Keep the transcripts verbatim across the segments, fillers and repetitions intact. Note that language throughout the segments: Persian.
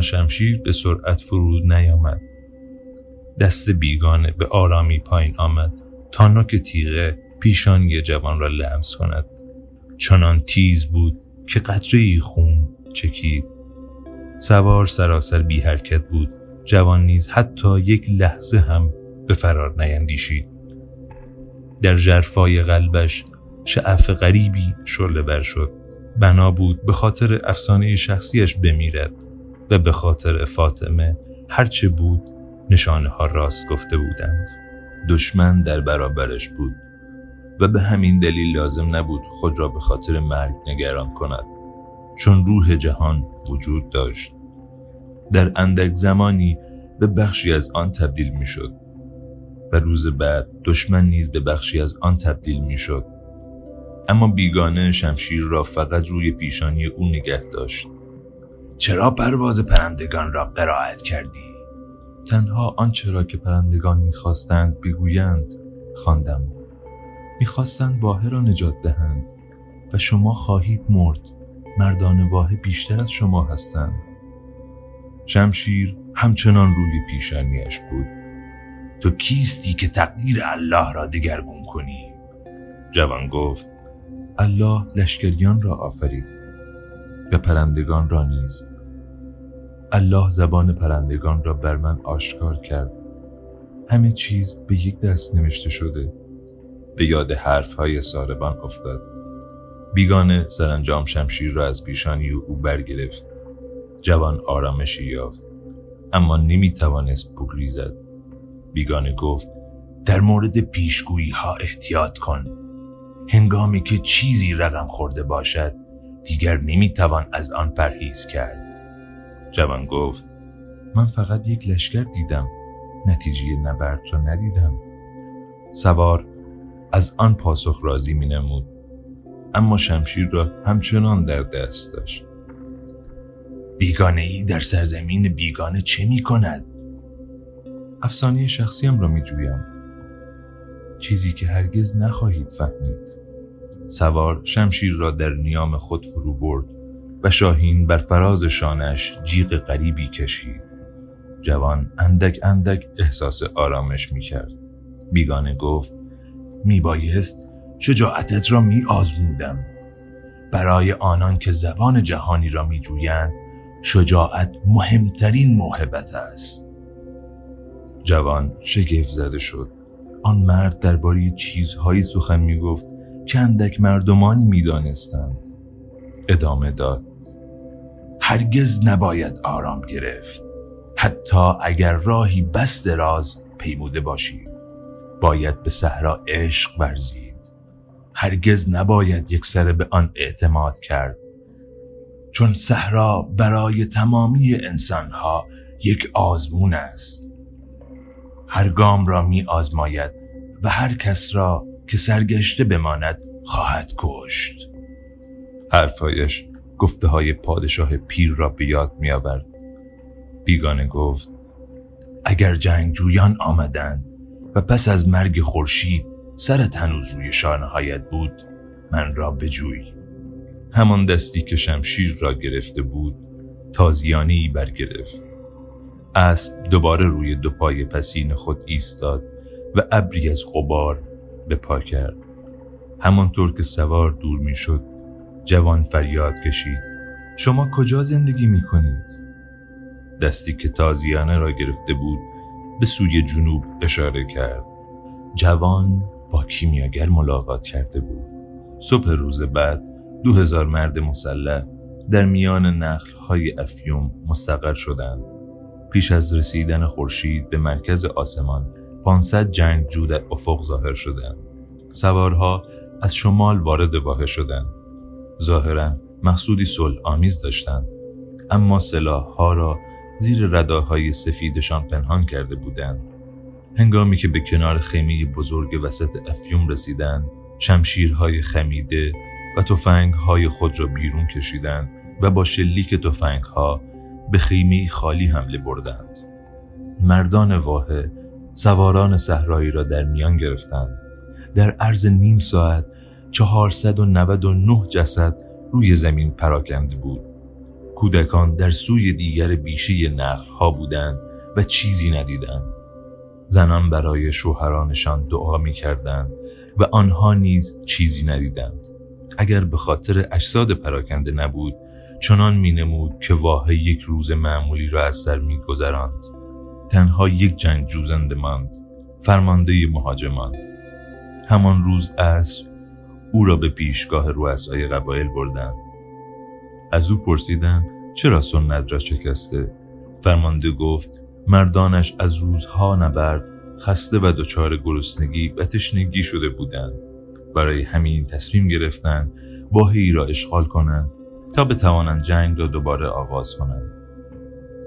روانشمشیر به سرعت فرود نیامد. دست بیگانه به آرامی پایین آمد تا نوک تیغه پیشانی جوان را لمس کند. چنان تیز بود که قطره‌ای خون چکید. سوار سراسر بی حرکت بود. جوان نیز حتی یک لحظه هم به فرار نیندیشید. در ژرفای قلبش شعف غریبی شعله ور شد. بنا بود به خاطر افسانه شخصیش بمیرد و به خاطر فاطمه هرچه بود نشانه ها راست گفته بودند. دشمن در برابرش بود و به همین دلیل لازم نبود خود را به خاطر مرگ نگران کند، چون روح جهان وجود داشت. در اندک زمانی به بخشی از آن تبدیل می شد و روز بعد دشمن نیز به بخشی از آن تبدیل می شد. اما بیگانه شمشیر را فقط روی پیشانی او نگه داشت. چرا پرواز پرندگان را قرائت کردی؟ تنها آنچه را که پرندگان می‌خواستند بگویند خواندم. می‌خواستند واحه را نجات دهند و شما خواهید مرد. مردان واحه بیشتر از شما هستند. شمشیر همچنان روی پیشانیش بود. تو کیستی که تقدیر الله را دگرگون کنی؟ جوان گفت الله لشکریان را آفرید و پرندگان را نیز. الله زبان پرندگان را بر من آشکار کرد. همه چیز به یک دست نوشته شده. به یاد حرفهای ساربان افتاد. بیگانه سرانجام شمشیر را از پیشانی او برگرفت. جوان آرامشی یافت اما نمی توانست بگریزد. بیگانه گفت در مورد پیشگویی ها احتیاط کن. هنگامی که چیزی رقم خورده باشد دیگر نمی توان از آن پرهیز کرد. جوان گفت من فقط یک لشکر دیدم، نتیجه نبرد را ندیدم. سوار از آن پاسخ راضی می نمود اما شمشیر را همچنان در دست داشت. بیگانه ای در سرزمین بیگانه چه می کند؟ افسانه شخصیم را می جویم. چیزی که هرگز نخواهید فهمید. سوار شمشیر را در نیام خود فرو برد و شاهین بر فراز شانش جیغ غریبی کشید. جوان اندک اندک احساس آرامش می کرد. بیگانه گفت می بایست شجاعتت را می آزمودم. برای آنان که زبان جهانی را می جویند شجاعت مهمترین موهبت است. جوان شگفت زده شد. آن مرد درباره چیزهایی سخن می گفت که اندک مردمانی می دانستند. ادامه داد هرگز نباید آرام گرفت. حتی اگر راهی بس دراز پیموده باشی باید به صحرا عشق ورزید. هرگز نباید یک سره به آن اعتماد کرد، چون صحرا برای تمامی انسانها یک آزمون است. هر گام را می آزماید و هر کس را که سرگشته بماند خواهد کشت. حرفایش گفته های پادشاه پیر را به یاد می آورد. بیگانه گفت اگر جنگجویان آمدند و پس از مرگ خورشید سرت هنوز روی شانه هایت بود من را بجوی. همان دستی که شمشیر را گرفته بود تازیانه ای برگرفت. اسب دوباره روی دو پای پسین خود ایستاد و ابری از غبار به پا کرد. همانطور که سوار دور می شد جوان فریاد کشید شما کجا زندگی می کنید؟ دستی که تازیانه را گرفته بود به سوی جنوب اشاره کرد. جوان با کیمیاگر ملاقات کرده بود. صبح روز بعد دو هزار مرد مسلح در میان نخل‌های افیوم مستقر شدند. پیش از رسیدن خورشید به مرکز آسمان پانصد جنگجو در افق ظاهر شدند. سوارها از شمال وارد واحه شدند. ظاهراً مقصودی صلح‌آمیز داشتند اما سلاح‌ها را زیر رداهای سفیدشان پنهان کرده بودند. هنگامی که به کنار خیمه بزرگ وسط افیوم رسیدند شمشیرهای خمیده و تفنگ‌های خود را بیرون کشیدند و با شلیک تفنگ‌ها به خیمه خالی حمله بردند. مردان واحه سواران صحرایی را در میان گرفتند. در عرض نیم ساعت چهارصد و نود و نه جسد روی زمین پراکنده بود. کودکان در سوی دیگر بیشه نخل‌ها بودند و چیزی ندیدند. زنان برای شوهرانشان دعا می‌کردند و آنها نیز چیزی ندیدند. اگر به خاطر اجساد پراکنده نبود، چنان می‌نمود که واحه یک روز معمولی را از سر می‌گذراند. تنها یک جنگجو زنده ماند، فرمانده مهاجمان. همان روز عصر او را به پیشگاه رؤسای قبایل بردند. از او پرسیدند چرا سنت را شکسته؟ فرمانده گفت مردانش از روزها نبرد خسته و دچار گرسنگی و تشنگی شده بودند. برای همین تصمیم گرفتند واحه‌ای را اشغال کنند تا بتوانند جنگ را دوباره آغاز کنند.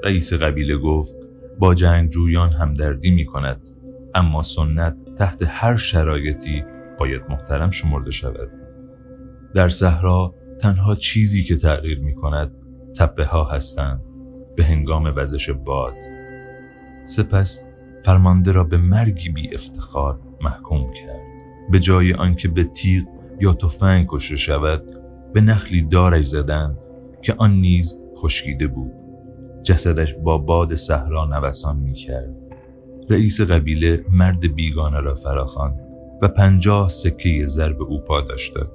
رئیس قبیله گفت با جنگجویان همدردی می کند، اما سنت تحت هر شرایطی باید محترم شمرده شود. در صحرا تنها چیزی که تغییر می کند تپه ها هستند به هنگام وزش باد. سپس فرمانده را به مرگی بی افتخار محکوم کرد. به جای آنکه به تیغ یا تفنگ کشته شود، به نخلی دارش زدند که آن نیز خشکیده بود. جسدش با باد صحرا نوسان می کرد. رئیس قبیله مرد بیگانه را فراخواند و پنجاه سکه زر به او پاداش داد.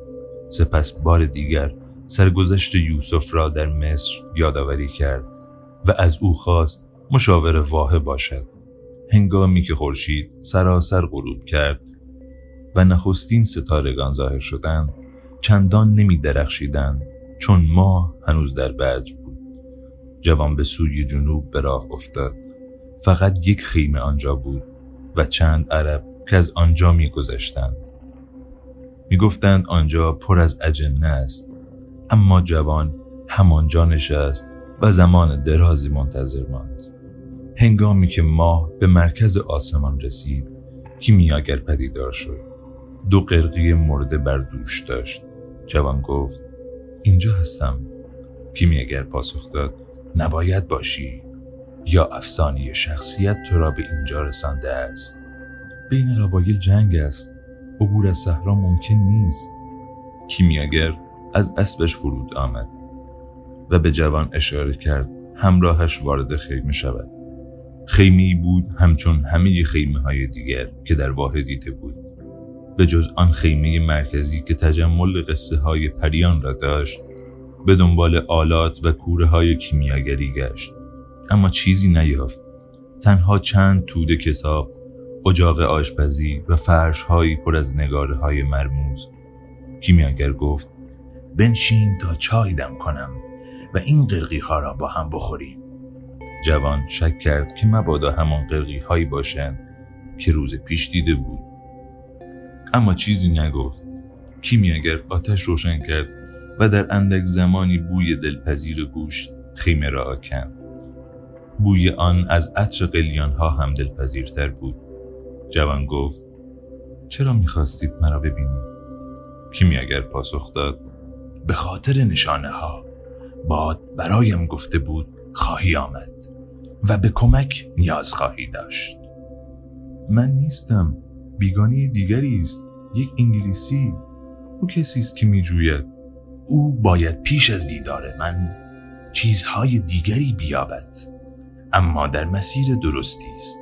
سپس بار دیگر سرگذشت یوسف را در مصر یادآوری کرد و از او خواست مشاور واحه باشد. هنگامی که خورشید سراسر غروب کرد و نخستین ستارگان ظاهر شدند، چندان نمی درخشیدند چون ماه هنوز در بدر بود. جوان به سوی جنوب به راه افتاد. فقط یک خیمه آنجا بود و چند عرب که از آنجا می گذشتند. می گفتند آنجا پر از اجنه است، اما جوان همانجا نشست و زمان درازی منتظر ماند. هنگامی که ماه به مرکز آسمان رسید، کیمیاگر پدیدار شد. دو قرقی مرده بر دوش داشت. جوان گفت اینجا هستم. کیمیاگر پاسخ داد نباید باشی، یا افسانه شخصیت تو را به اینجا رسانده است. بین قبایل جنگ است، عبور از صحرا ممکن نیست. کیمیاگر از اسبش فرود آمد و به جوان اشاره کرد همراهش وارد خیمه شود. خیمه‌ای بود همچون همه خیمه‌های دیگر که در واحه دیده بود، به جز آن خیمه مرکزی که تجمل قصه‌های پریان را داشت. به دنبال آلات و کوره‌های کیمیاگری گشت، اما چیزی نیافت. تنها چند توده کتاب، اجاق آشپزی و فرش‌هایی پر از نگاره‌های مرموز. کیمیاگر گفت بنشین تا چای دم کنم و این قرقی‌ها را با هم بخوریم. جوان شک کرد که مبادا همان قرقی‌هایی باشند که روز پیش دیده بود، اما چیزی نگفت. کیمیاگر آتش روشن کرد و در اندک زمانی بوی دلپذیر گوشت خیمه را آکند. بوی آن از عطر قلیان‌ها هم دلپذیرتر بود. جوان گفت چرا می‌خواستید مرا ببینید؟ کیمیاگر پاسخ داد به خاطر نشانه ها. باد برایم گفته بود خواهی آمد و به کمک نیاز خواهی داشت. من نیستم، بیگانه دیگری است، یک انگلیسی. او کسی است که می‌جوید. او باید پیش از دیدار من چیزهای دیگری بیابد، اما در مسیر درستی است.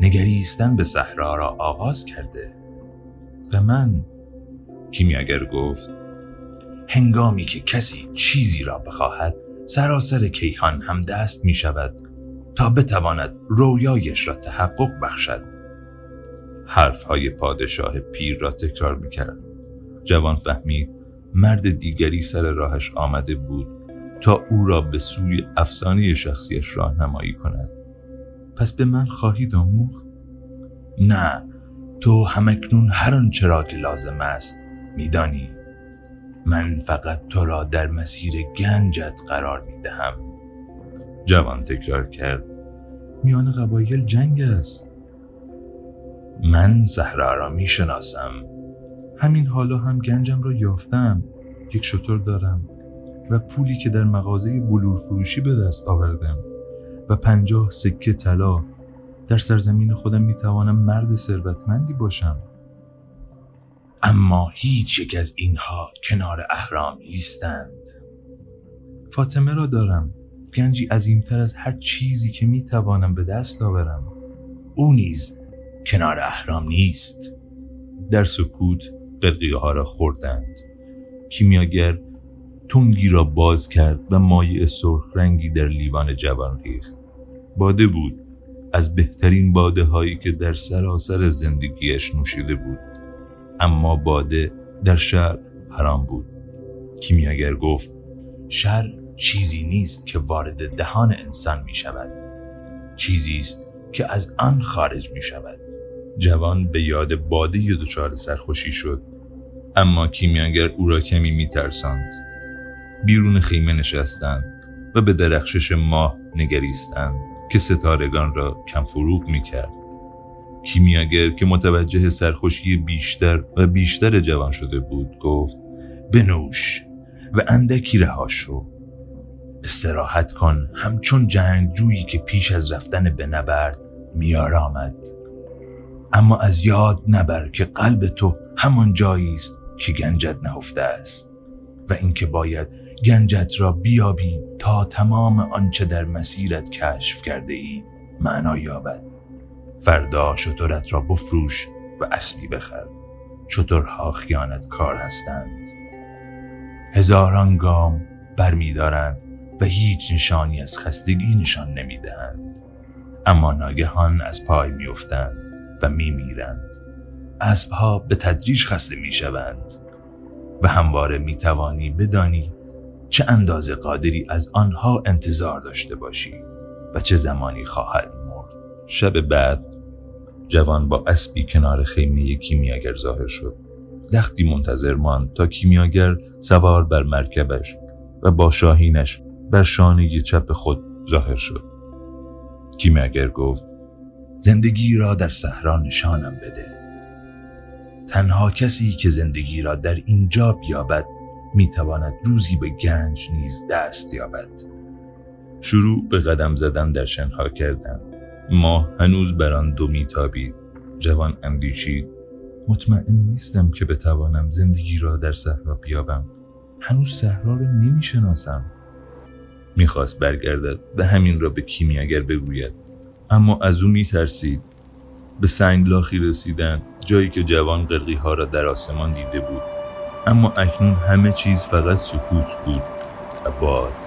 نگریستن به صحرا را آغاز کرده و من، کیمیاگر گفت، هنگامی که کسی چیزی را بخواهد سراسر کیهان هم دست می شود تا بتواند رویایش را تحقق بخشد. حرفهای پادشاه پیر را تکرار می کرد. جوان فهمید مرد دیگری سر راهش آمده بود تا او را به سوی افسانه شخصیش راهنمایی کند. پس به من خواهید آموخت؟ نه، تو همکنون هر آنچه را که لازم است میدانی. من فقط تو را در مسیر گنجت قرار میدهم. جوان تکرار کرد میان قبایل جنگ است. من صحرا را میشناسم. همین حالا هم گنجم را یافتم. یک شتر دارم و پولی که در مغازه بلور فروشی به دست آوردم و پنجاه سکه طلا. در سرزمین خودم میتوانم مرد ثروتمندی باشم. اما هیچ یک از اینها کنار اهرام نیستند. فاطمه را دارم، گنجی عظیمتر از هر چیزی که می توانم به دست آورم. او نیز کنار احرام نیست. در سکوت قلقیه ها را خوردند. کیمیاگر تنگی را باز کرد و مایع سرخ رنگی در لیوان جوان ریخت. باده بود، از بهترین باده هایی که در سراسر زندگیش نوشیده بود، اما باده در شهر حرام بود. کیمیاگر گفت شهر چیزی نیست که وارد دهان انسان می شود، چیزی است که از آن خارج می شود. جوان به یاد باده ی دچار سرخوشی شد، اما کیمیاگر او را کمی می ترساند. بیرون خیمه نشستند و به درخشش ماه نگریستند که ستارگان را کم فروغ می کرد. کیمیاگر که متوجه سرخوشی بیشتر و بیشتر جوان شده بود گفت بنوش و اندکی رها شو، استراحت کن، همچون جنگجویی که پیش از رفتن به نبرد میار آمد. اما از یاد نبر که قلب تو همان جایی است که گنجت نهفته است و اینکه باید گنجت را بیابی تا تمام آنچه در مسیرت کشف کرده ای معنا یابد. فردا شترت را بفروش و اسبی بخر. شترها خیانت کار هستند. هزاران گام برمی دارند و هیچ نشانی از خستگی نشان نمی دهند. اما ناگهان از پای می افتند و می میرند. اسبها به تدریج خسته می شوند و همواره می توانی بدانی چه اندازه قادری از آنها انتظار داشته باشی و چه زمانی خواهد مرد. شب بعد جوان با اسبی کنار خیمه کیمیاگر ظاهر شد. لختی منتظر ماند تا کیمیاگر سوار بر مرکبش و با شاهینش بر شانه چپ خود ظاهر شد. کیمیاگر گفت زندگی را در صحرا نشانم بده. تنها کسی که زندگی را در اینجا بیابد میتواند روزی به گنج نیز دست یابد. شروع به قدم زدن در شنها کردند. ماه هنوز بر آن دو میتابید. جوان اندیشید مطمئن نیستم که بتوانم زندگی را در صحرا بیابم. هنوز صحرا را نمیشناسم. میخواست برگردد و همین را به کیمیاگر بگوید، اما از او میترسید. به سنگلاخی رسیدند، جایی که جوان قلقی ها را در آسمان دیده بود، اما اکنون همه چیز فقط سکوت بود و باد.